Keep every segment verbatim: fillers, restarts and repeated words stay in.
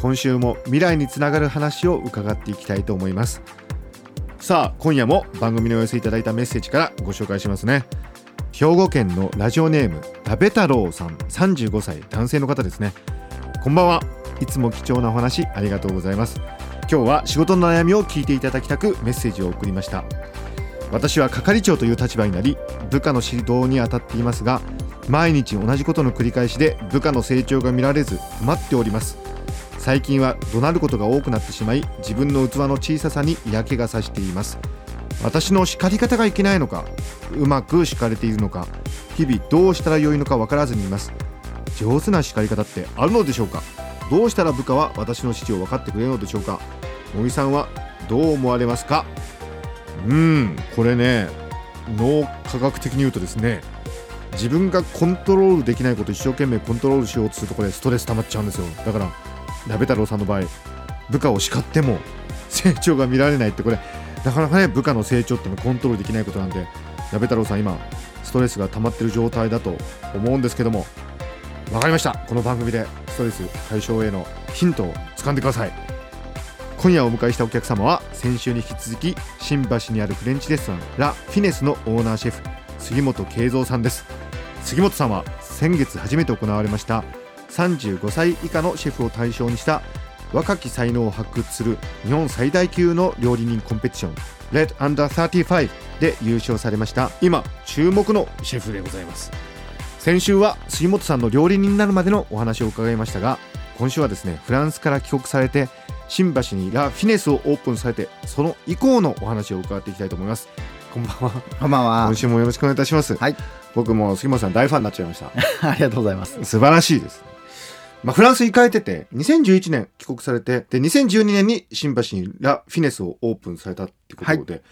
今週も未来につながる話を伺っていきたいと思います。さあ、今夜も番組にお寄せいただいたメッセージからご紹介しますね。兵庫県のラジオネーム鍋太郎さん、さんじゅうごさい男性の方ですね。こんばんは、いつも貴重なお話ありがとうございます。今日は仕事の悩みを聞いていただきたくメッセージを送りました。私は係長という立場になり、部下の指導に当たっていますが、毎日同じことの繰り返しで部下の成長が見られず困っております。最近は怒鳴ることが多くなってしまい、自分の器の小ささに嫌気がさしています。私の叱り方がいけないのか、うまく叱れているのか、日々どうしたらよいのか分からずにいます。上手な叱り方ってあるのでしょうか。どうしたら部下は私の指示を分かってくれるのでしょうか。森さんはどう思われますか。うん、これね、脳科学的に言うとですね、自分がコントロールできないことを一生懸命コントロールしようとすると、これストレス溜まっちゃうんですよ。だから鍋太郎さんの場合、部下を叱っても成長が見られないって、これなかなかね、部下の成長ってのコントロールできないことなんで、鍋太郎さん今ストレスが溜まってる状態だと思うんですけども、わかりました。この番組でストレス解消へのヒントを掴んでください。今夜お迎えしたお客様は、先週に引き続き新橋にあるフレンチレストランラ・フィネスのオーナーシェフ杉本慶三さんです。杉本さんは先月初めて行われましたさんじゅうごさい以下のシェフを対象にした若き才能を発掘する日本最大級の料理人コンペティション レッドアンダーサーティーファイブ で優勝されました、今注目のシェフでございます。先週は杉本さんの料理人になるまでのお話を伺いましたが、今週はですね、フランスから帰国されて新橋にラ・フィネスをオープンされて、その以降のお話を伺っていきたいと思います。こんばんは。こんばんは。今週もよろしくお願いいたします。はい、僕も杉本さん大ファンになっちゃいましたありがとうございます。素晴らしいです。まあ、フランスに行かれててにせんじゅういちねん帰国されて、でにせんじゅうにねんに新橋にラ・フィネスをオープンされたってことで、はい、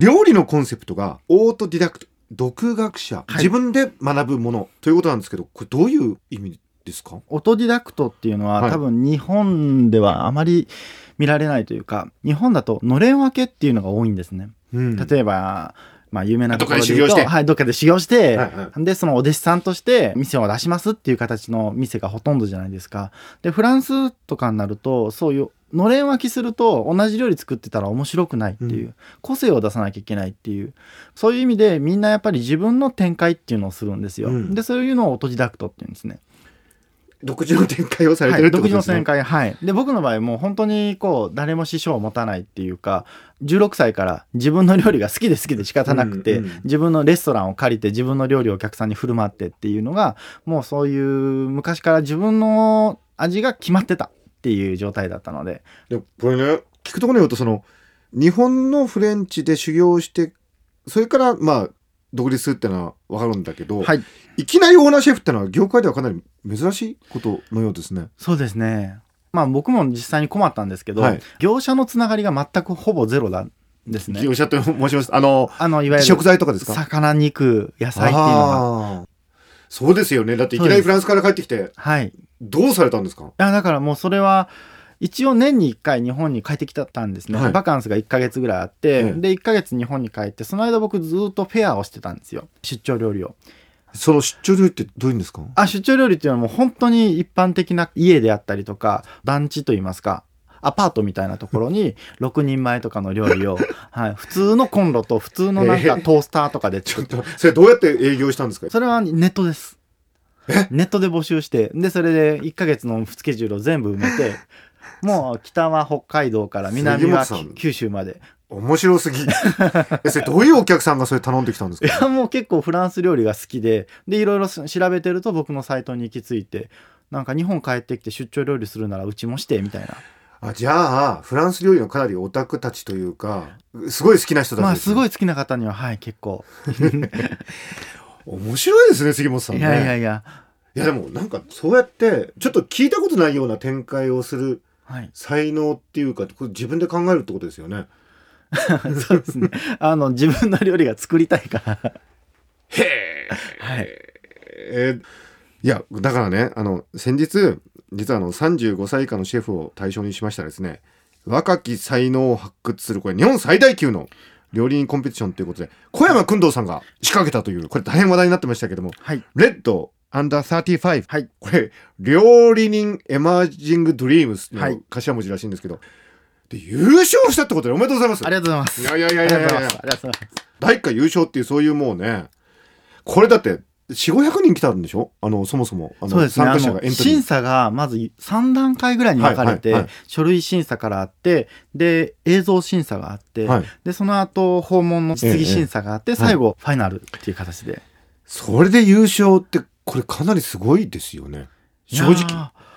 料理のコンセプトがオートディダクト、独学者、はい、自分で学ぶものということなんですけど、これどういう意味ですか？オートディダクトっていうのは、はい、多分日本ではあまり見られないというか、日本だとのれん分けっていうのが多いんですね。うん、例えば、まあ、有名なところで言うと、どっかで修行して、はい、どっかで修行して、はいはい、でそのお弟子さんとして店を出しますっていう形の店がほとんどじゃないですか。でフランスとかになると、そういうのれん分けすると同じ料理作ってたら面白くないっていう、うん、個性を出さなきゃいけないっていう、そういう意味でみんなやっぱり自分の展開っていうのをするんですよ。うん、でそういうのをオートディダクトっていうんですね。独自の展開をされてるってことですね。はい、独自の展開、はい。で僕の場合もう本当にこう誰も師匠を持たないっていうか、じゅうろくさいから自分の料理が好きで好きで仕方なくて、うんうん、自分のレストランを借りて自分の料理をお客さんに振る舞ってっていうのが、もうそういう昔から自分の味が決まってたっていう状態だったので。でこれね、聞くところによると、その日本のフレンチで修行して、それからまあ独立するってのは分かるんだけど、はい、いきなりオーナーシェフってのは業界ではかなり珍しいことのようですね。そうですね。まあ僕も実際に困ったんですけど、はい、業者のつながりが全くほぼゼロなんですね。業者と申します。あの、あのいわゆる食材とかですか？魚、肉、野菜っていうのは。そうですよね。だっていきなりフランスから帰ってきて、はい、どうされたんですか？いやだからもうそれは一応年にいっかい日本に帰ってきたんですね。はい、バカンスがいっかげつぐらいあって、うん、でいっかげつ日本に帰って、その間僕ずっとフェアをしてたんですよ、出張料理を。その出張料理ってどういうんですか？あ、出張料理っていうのはもう本当に一般的な家であったりとか団地といいますかアパートみたいなところにろくにんまえとかの料理を、はい、普通のコンロと普通のなんかトースターとかでちょっとそれどうやって営業したんですか？それはネットです。えネットで募集して、でそれでいっかげつのスケジュールを全部埋めてもう北は北海道から南は九州まで。面白すぎえそれどういうお客さんがそれ頼んできたんですか？いやもう結構フランス料理が好きで、でいろいろ調べてると僕のサイトに行き着いて、なんか日本帰ってきて出張料理するならうちもしてみたいな。あじゃあフランス料理のかなりオタクたちというかすごい好きな人たちですね。まあすごい好きな方にははい結構面白いですね杉本さんね。いやいやいやいやでもなんかそうやってちょっと聞いたことないような展開をするはい、才能っていうか、これ自分で考えるってことですよね。そうですね。あの自分の料理が作りたいから。へえ。はい。えー、いやだからね、あの先日実はあのさんじゅうごさい以下のシェフを対象にしましたらですね、若き才能を発掘する、これ日本最大級の料理人コンペティションということで、小山君堂さんが仕掛けたという、これ大変話題になってましたけども、はい、レッドアンダーさんじゅうご、はい、これ料理人エマージングドリームスの頭文字らしいんですけど、はい、で優勝したってことでおめでとうございます。ありがとうございます。いやいやいやいやいや、だいいっかい優勝っていう、そういうもうね、これだってよんひゃくごひゃくにん来たんでしょ、あのそもそもあのそうですね、参加者がエントリー、審査がまずさんだんかいぐらいに分かれて、はいはいはい、書類審査からあって、で映像審査があって、はい、でその後訪問の質疑審査があって、ええ、最後、はい、ファイナルっていう形で、それで優勝って、これかなりすごいですよね、正直。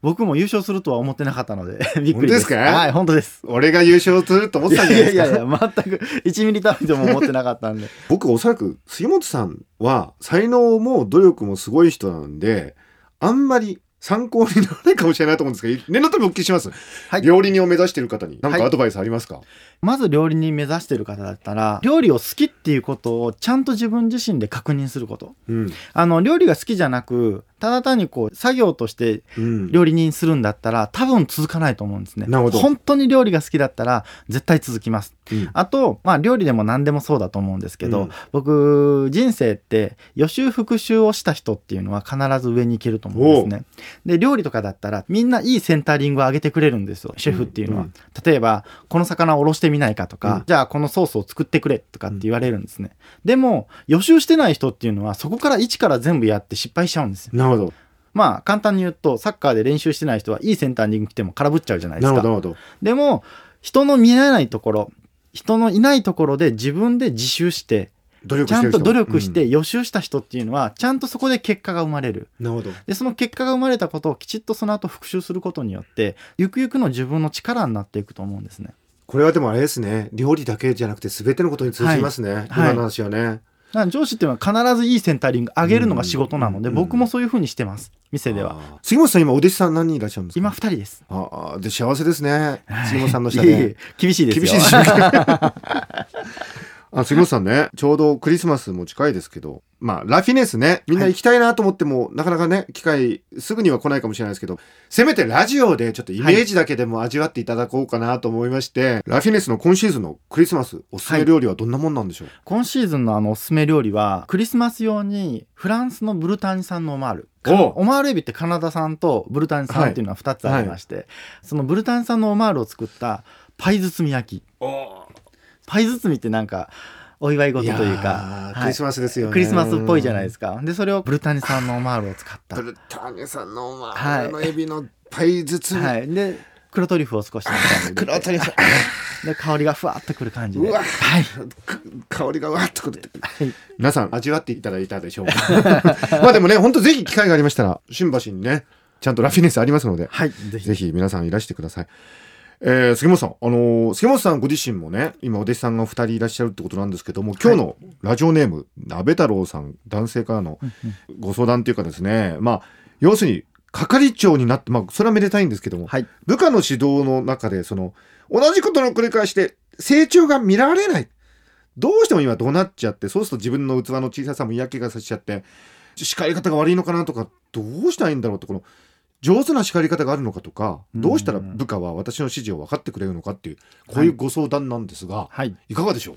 僕も優勝するとは思ってなかったのでびっくりです。本当ですか？はい、本当です。俺が優勝すると思ってたんじゃないですか。いやいやいや、全くいちミリ単位でも思ってなかったんで僕おそらく杉本さんは才能も努力もすごい人なんで、あんまり参考にならないかもしれないと思うんですけど、念のためお聞きします、はい、料理人を目指している方に何かアドバイスありますか？はい、まず料理人目指している方だったら、料理を好きっていうことをちゃんと自分自身で確認すること、うん、あの料理が好きじゃなく、ただ単にこう作業として料理人するんだったら、うん、多分続かないと思うんですね。なるほど。本当に料理が好きだったら絶対続きます、うん、あと、まあ、料理でも何でもそうだと思うんですけど、うん、僕人生って予習復習をした人っていうのは必ず上に行けると思うんですね。で料理とかだったらみんないいセンタリングを上げてくれるんですよ、シェフっていうのは、うんうん、例えばこの魚をおろしてみないかとか、うん、じゃあこのソースを作ってくれとかって言われるんですね、うん、でも予習してない人っていうのはそこから一から全部やって失敗しちゃうんですよ。なるほど。まあ簡単に言うと、サッカーで練習してない人はいいセンタリング来ても空振っちゃうじゃないですか。なるほど。でも人の見えないところ、人のいないところで自分で自習してちゃんと努力して予習した人っていうのは、ちゃんとそこで結果が生まれる。なるほど。でその結果が生まれたことをきちっとその後復習することによって、ゆくゆくの自分の力になっていくと思うんですね。これはでもあれですね、料理だけじゃなくて全てのことに通じますね、はい、今の話はね、はい、上司っていうのは必ずいいセンタリング上げるのが仕事なので、うん、僕もそういう風にしてます、店では。杉本さん今お弟子さん何人いらっしゃるんですか？今ふたりです。あで幸せですね、杉本さんの下で、ね、厳しいですよ、厳しいですよあ杉本さんね、ちょうどクリスマスも近いですけど、まあラフィネスね、みんな行きたいなと思っても、はい、なかなかね機会すぐには来ないかもしれないですけど、せめてラジオでちょっとイメージだけでも味わっていただこうかなと思いまして、はい、ラフィネスの今シーズンのクリスマスおすすめ料理はどんなもんなんでしょう？はい、今シーズンのあのおすすめ料理は、クリスマス用にフランスのブルターニュ産のオマール、オマールエビってカナダ産とブルターニュ産っていうのはふたつありまして、はいはい、そのブルターニュ産のオマールを作ったパイ包み焼き。おパイ包みってなんかお祝い事というか、はい、クリスマスですよね、クリスマスっぽいじゃないですか。でそれをブルターニュ産のオマールを使ったブルターニュ産のオマールのエビのパイ包み、はいはい、で黒トリュフを少し黒トリュフで香りがふわっとくる感じで、うわ、はい、香りがわっとくる、はい、皆さん味わっていただいたでしょうかまあでもね、本当ぜひ機会がありましたら新橋にねちゃんとラフィネスありますので、はい、ぜひぜひ皆さんいらしてください。えー、杉本さん、あのー、杉本さんご自身もね今お弟子さんがふたりいらっしゃるってことなんですけども、今日のラジオネーム、はい、鍋太郎さん、男性からのご相談というかですね、まあ要するに係長になって、まあ、それはめでたいんですけども、はい、部下の指導の中でその同じことの繰り返しで成長が見られない、どうしても今どうなっちゃって、そうすると自分の器の小ささも嫌気がさせちゃって、叱り方が悪いのかなとか、どうしたらいいんだろうって、この上手な叱り方があるのかとか、どうしたら部下は私の指示を分かってくれるのかっていう、こういうご相談なんですが、はい、いかがでしょう？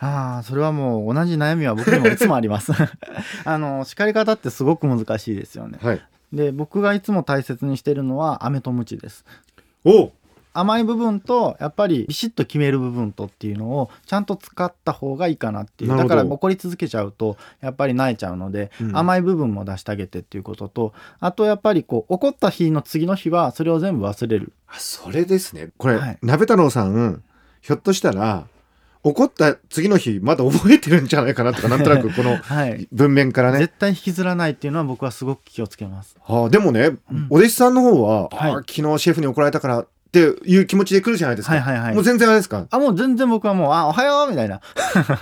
あ、それはもう同じ悩みは僕にもいつもありますあの叱り方ってすごく難しいですよね、はい、で僕がいつも大切にしているのは飴と鞭です。お甘い部分とやっぱりビシッと決める部分とっていうのをちゃんと使った方がいいかなっていう。だから怒り続けちゃうとやっぱり萎えちゃうので、うん、甘い部分も出してあげてっていうことと、あとやっぱりこう怒った日の次の日はそれを全部忘れる。あ、それですね、これ、はい、鍋太郎さんひょっとしたら怒った次の日まだ覚えてるんじゃないかなとか、なんとなくこの文面からね、はい、絶対引きずらないっていうのは僕はすごく気をつけます。あ、でもね、うん、お弟子さんの方は、はい、あ、昨日シェフに怒られたからっていう気持ちで来るじゃないですか、はいはいはい、もう全然あれですか？あ、もう全然僕はもう、あ、おはようみたいな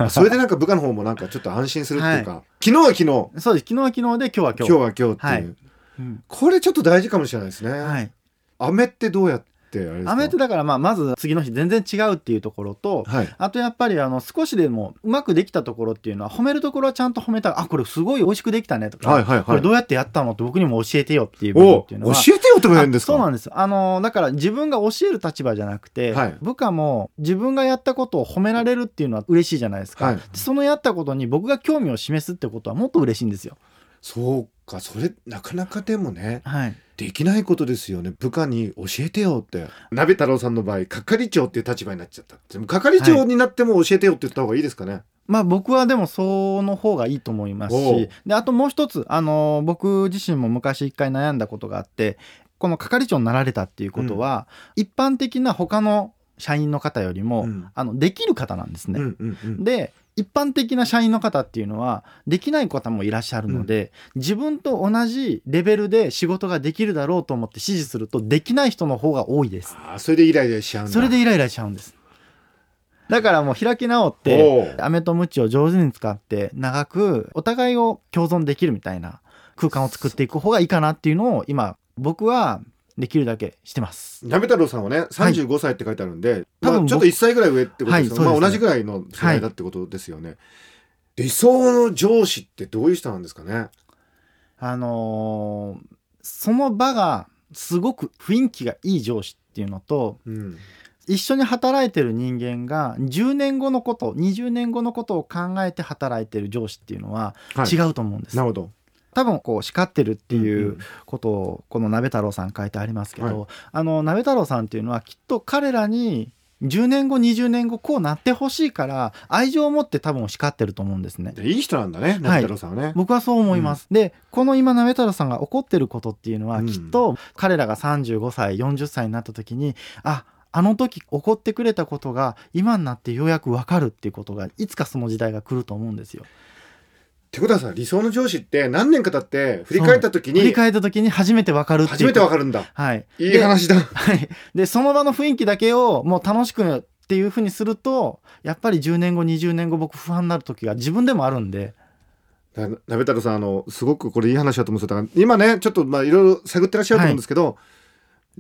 それでなんか部下の方もなんかちょっと安心するっていうか、はい、昨日は昨日、そうです、昨日は昨日で今日は今日、今日は今日っていう、はい、うん、これちょっと大事かもしれないですね、はい、飴ってどうやってってあれですか、アメってだから ま, あまず次の日全然違うっていうところと、はい、あとやっぱりあの少しでもうまくできたところっていうのは褒めるところはちゃんと褒めた、あこれすごい美味しくできたねとか、はいはいはい、これどうやってやったのって僕にも教えてよっていう部分っていうのは教えてよって言うんですか。そうなんです、あのだから自分が教える立場じゃなくて、はい、部下も自分がやったことを褒められるっていうのは嬉しいじゃないですか、はい、でそのやったことに僕が興味を示すってことはもっと嬉しいんですよ。そうか、それなかなかでもね、はい、できないことですよね。部下に教えてよって、鍋太郎さんの場合係長っていう立場になっちゃった。でも係長になっても教えてよって言った方がいいですかね、はい、まあ僕はでもその方がいいと思いますし、であともう一つ、あの僕自身も昔一回悩んだことがあって、この係長になられたっていうことは、うん、一般的な他の社員の方よりも、うん、あのできる方なんですね、うんうんうん、で一般的な社員の方っていうのはできない方もいらっしゃるので、うん、自分と同じレベルで仕事ができるだろうと思って指示するとできない人の方が多いです。あ、それでイライラしちゃうんだ。それでイライラしちゃうんです。だからもう開き直って飴とムチを上手に使って長くお互いを共存できるみたいな空間を作っていく方がいいかなっていうのを今僕はできるだけしてます。鍋太郎さんはねさんじゅうごさいって書いてあるんで、はい、まあ、ちょっといっさいぐらい上ってことですよ、はい、まあ、同じぐらいの世代だってことですよね、はい、理想の上司ってどういう人なんですかね。あのー、その場がすごく雰囲気がいい上司っていうのと、うん、一緒に働いてる人間がじゅうねんごのことにじゅうねんごのことを考えて働いてる上司っていうのは違うと思うんです、はい、なるほど。多分こう叱ってるっていうことをこの鍋太郎さん書いてありますけど、はい、あの鍋太郎さんっていうのはきっと彼らにじゅうねんごにじゅうねんごこうなってほしいから愛情を持って多分叱ってると思うんですね。いい人なんだね鍋太郎さんはね、はい、僕はそう思います、うん、でこの今鍋太郎さんが怒ってることっていうのはきっと彼らがさんじゅうごさいよんじゅっさいになった時に、ああの時怒ってくれたことが今になってようやく分かるっていうことがいつかその時代が来ると思うんですよ。ってことはさ、理想の上司って何年か経って振り返った時に振り返った時に初めて分かるっていう、初めて分かるんだ、はい、いい話だ、はい、でその場の雰囲気だけをもう楽しくっていう風にするとやっぱりじゅうねんごにじゅうねんご僕不安になる時が自分でもあるんで、鍋太郎さんあのすごくこれいい話だと思ってたから今ねちょっとまあいろいろ探ってらっしゃると思うんですけど、は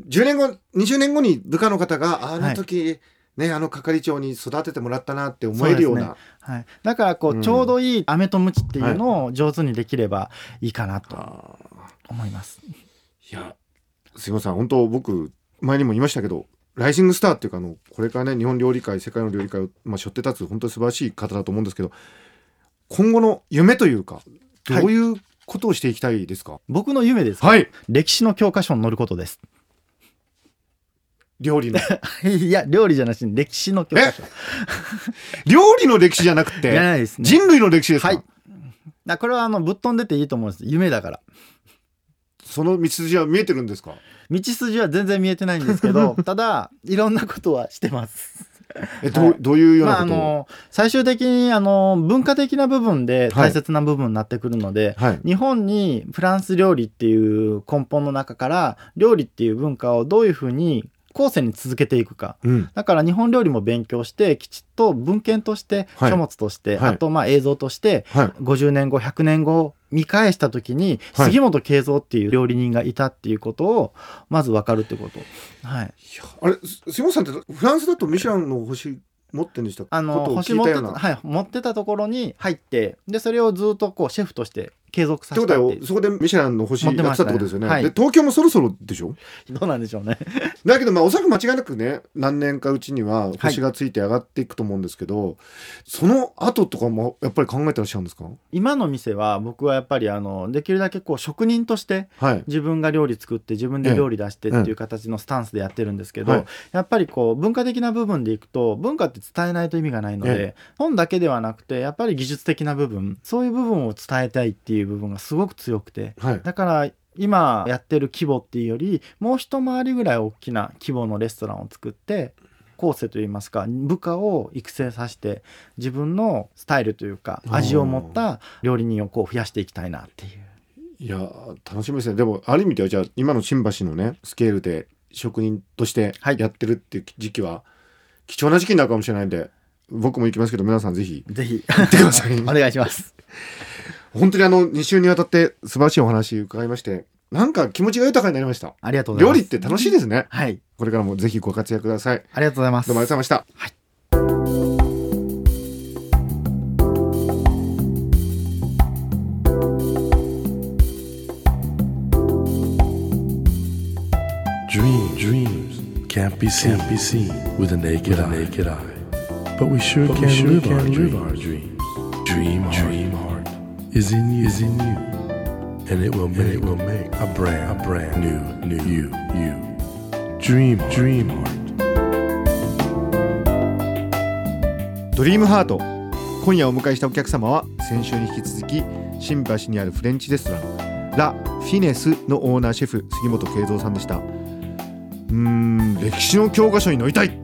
い、じゅうねんごにじゅうねんごに部下の方があの時、はいね、あの係長に育ててもらったなって思えるような、そうですね、はい、だからこう、うん、ちょうどいい飴とムチっていうのを上手にできればいいかなと思います、はい、いや杉本さん本当僕前にも言いましたけどライジングスターっていうかあのこれからね日本料理界世界の料理界を、まあ、背負って立つ本当に素晴らしい方だと思うんですけど、今後の夢というかどういうことをしていきたいですか、はい、僕の夢ですか、はい、歴史の教科書に載ることです。料理のいや料理じゃなしに歴史の教科書料理の歴史じゃなくてないです、ね、人類の歴史ですか、はい、だこれはあのぶっ飛んでていいと思うんです。夢だからその道筋は見えてるんですか。道筋は全然見えてないんですけどただいろんなことはしてますえ ど, どういうようなことを、まあ、あの最終的にあの文化的な部分で大切な部分になってくるので、はいはい、日本にフランス料理っていう根本の中から料理っていう文化をどういうふうに後世に続けていくか、うん、だから日本料理も勉強してきちっと文献として、はい、書物として、はい、あとまあ映像として、はい、ごじゅうねんごひゃくねんご見返した時に、はい、杉本慶三っていう料理人がいたっていうことをまず分かるってこと、はい、いやあれ杉本さんってフランスだとミシュランの星持ってんでしたあのことを聞いたような、はい、持ってたところに入ってでそれをずっとこうシェフとして継続させたっていうことはそこでミシュランの星やってたってことですよ ね, ね、はい、で東京もそろそろでしょ。どうなんでしょうねだけどまあおそらく間違いなくね何年かうちには星がついて上がっていくと思うんですけど、はい、その後とかもやっぱり考えてらっしゃるんですか。今の店は僕はやっぱりあのできるだけこう職人として自分が料理作って自分で料理出してっていう形のスタンスでやってるんですけど、はい、やっぱりこう文化的な部分でいくと文化って伝えないと意味がないので本だけではなくてやっぱり技術的な部分そういう部分を伝えたいっていう部分がすごく強くて、はい、だから今やってる規模っていうよりもう一回りぐらい大きな規模のレストランを作って後世といいますか部下を育成させて自分のスタイルというか味を持った料理人をこう増やしていきたいなっていう。いや楽しみですね。でもある意味ではじゃあ今の新橋のねスケールで職人としてやってるっていう時期は貴重な時期になるかもしれないんで僕も行きますけど皆さんぜひぜひ行ってくださいお願いします本当にあのに週にわたって素晴らしいお話伺いましてなんか気持ちが豊かになりました。ありがとうございます。料理って楽しいですね。はい。これからもぜひご活躍ください。ありがとうございます。どうもありがとうございました。はい。Dream, dreams can't be seen, can't be seen with a naked eye, naked eye. But we sure can live our dreams. Dream, dream heart is in you, is in you.And it will make, it will make a brand, a brand new, new you, you. Dream, dream heart. Dream heart. 今夜お迎えしたお客様は先週に引き続き新橋にあるフレンチレストランラ・フィネスのオーナーシェフ杉本慶三さんでした。うーん、歴史の教科書に載りたい。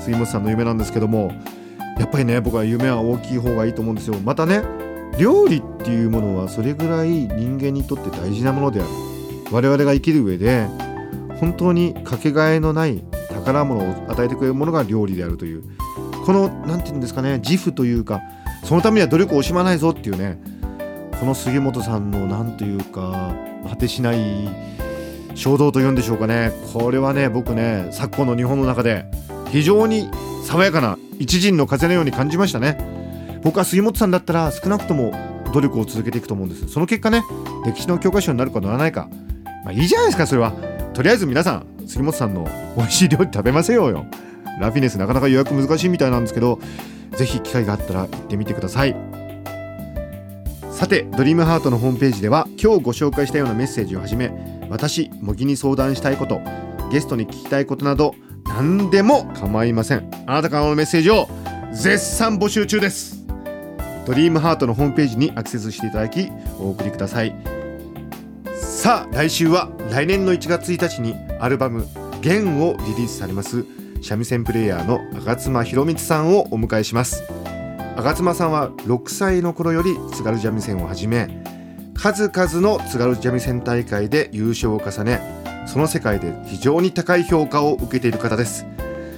杉本さんの夢なんですけども、やっぱりね、僕は夢は大きい方がいいと思うんですよ。またね、料理っていうものはそれぐらい人間にとって大事なものである。我々が生きる上で本当にかけがえのない宝物を与えてくれるものが料理であるという、このなんて言うんですかね、自負というか、そのためには努力を惜しまないぞっていうね、この杉本さんのなんというか果てしない衝動というんでしょうかね、これはね、僕ね、昨今の日本の中で非常に爽やかな一陣の風のように感じましたね。僕は杉本さんだったら少なくとも努力を続けていくと思うんです。その結果ね、歴史の教科書になるかならないか、まあいいじゃないですか。それはとりあえず皆さん、杉本さんの美味しい料理食べませようよ。ラフィネスなかなか予約難しいみたいなんですけど、ぜひ機会があったら行ってみてください。さて、ドリームハートのホームページでは今日ご紹介したようなメッセージをはじめ、私茂木に相談したいこと、ゲストに聞きたいことなど何でも構いません。あなたからのメッセージを絶賛募集中です。ドリームハートのホームページにアクセスしていただきお送りください。さあ、来週は来年のいちがつついたちにアルバム弦をリリースされます三味線プレイヤーの吾妻弘光さんをお迎えします。吾妻さんはろくさいの頃より津軽三味線をはじめ、数々の津軽三味線大会で優勝を重ね、その世界で非常に高い評価を受けている方です。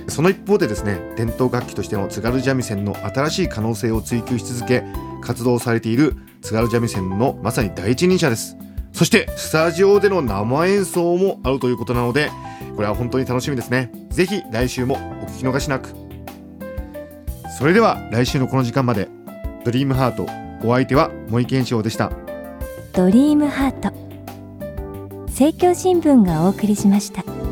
その一方でですね、伝統楽器としての津軽三味線の新しい可能性を追求し続け活動されている津軽三味線のまさに第一人者です。そしてスタジオでの生演奏もあるということなので、これは本当に楽しみですね。ぜひ来週もお聞き逃しなく。それでは来週のこの時間まで、ドリームハート、お相手は森健翔でした。ドリームハート、政教新聞がお送りしました。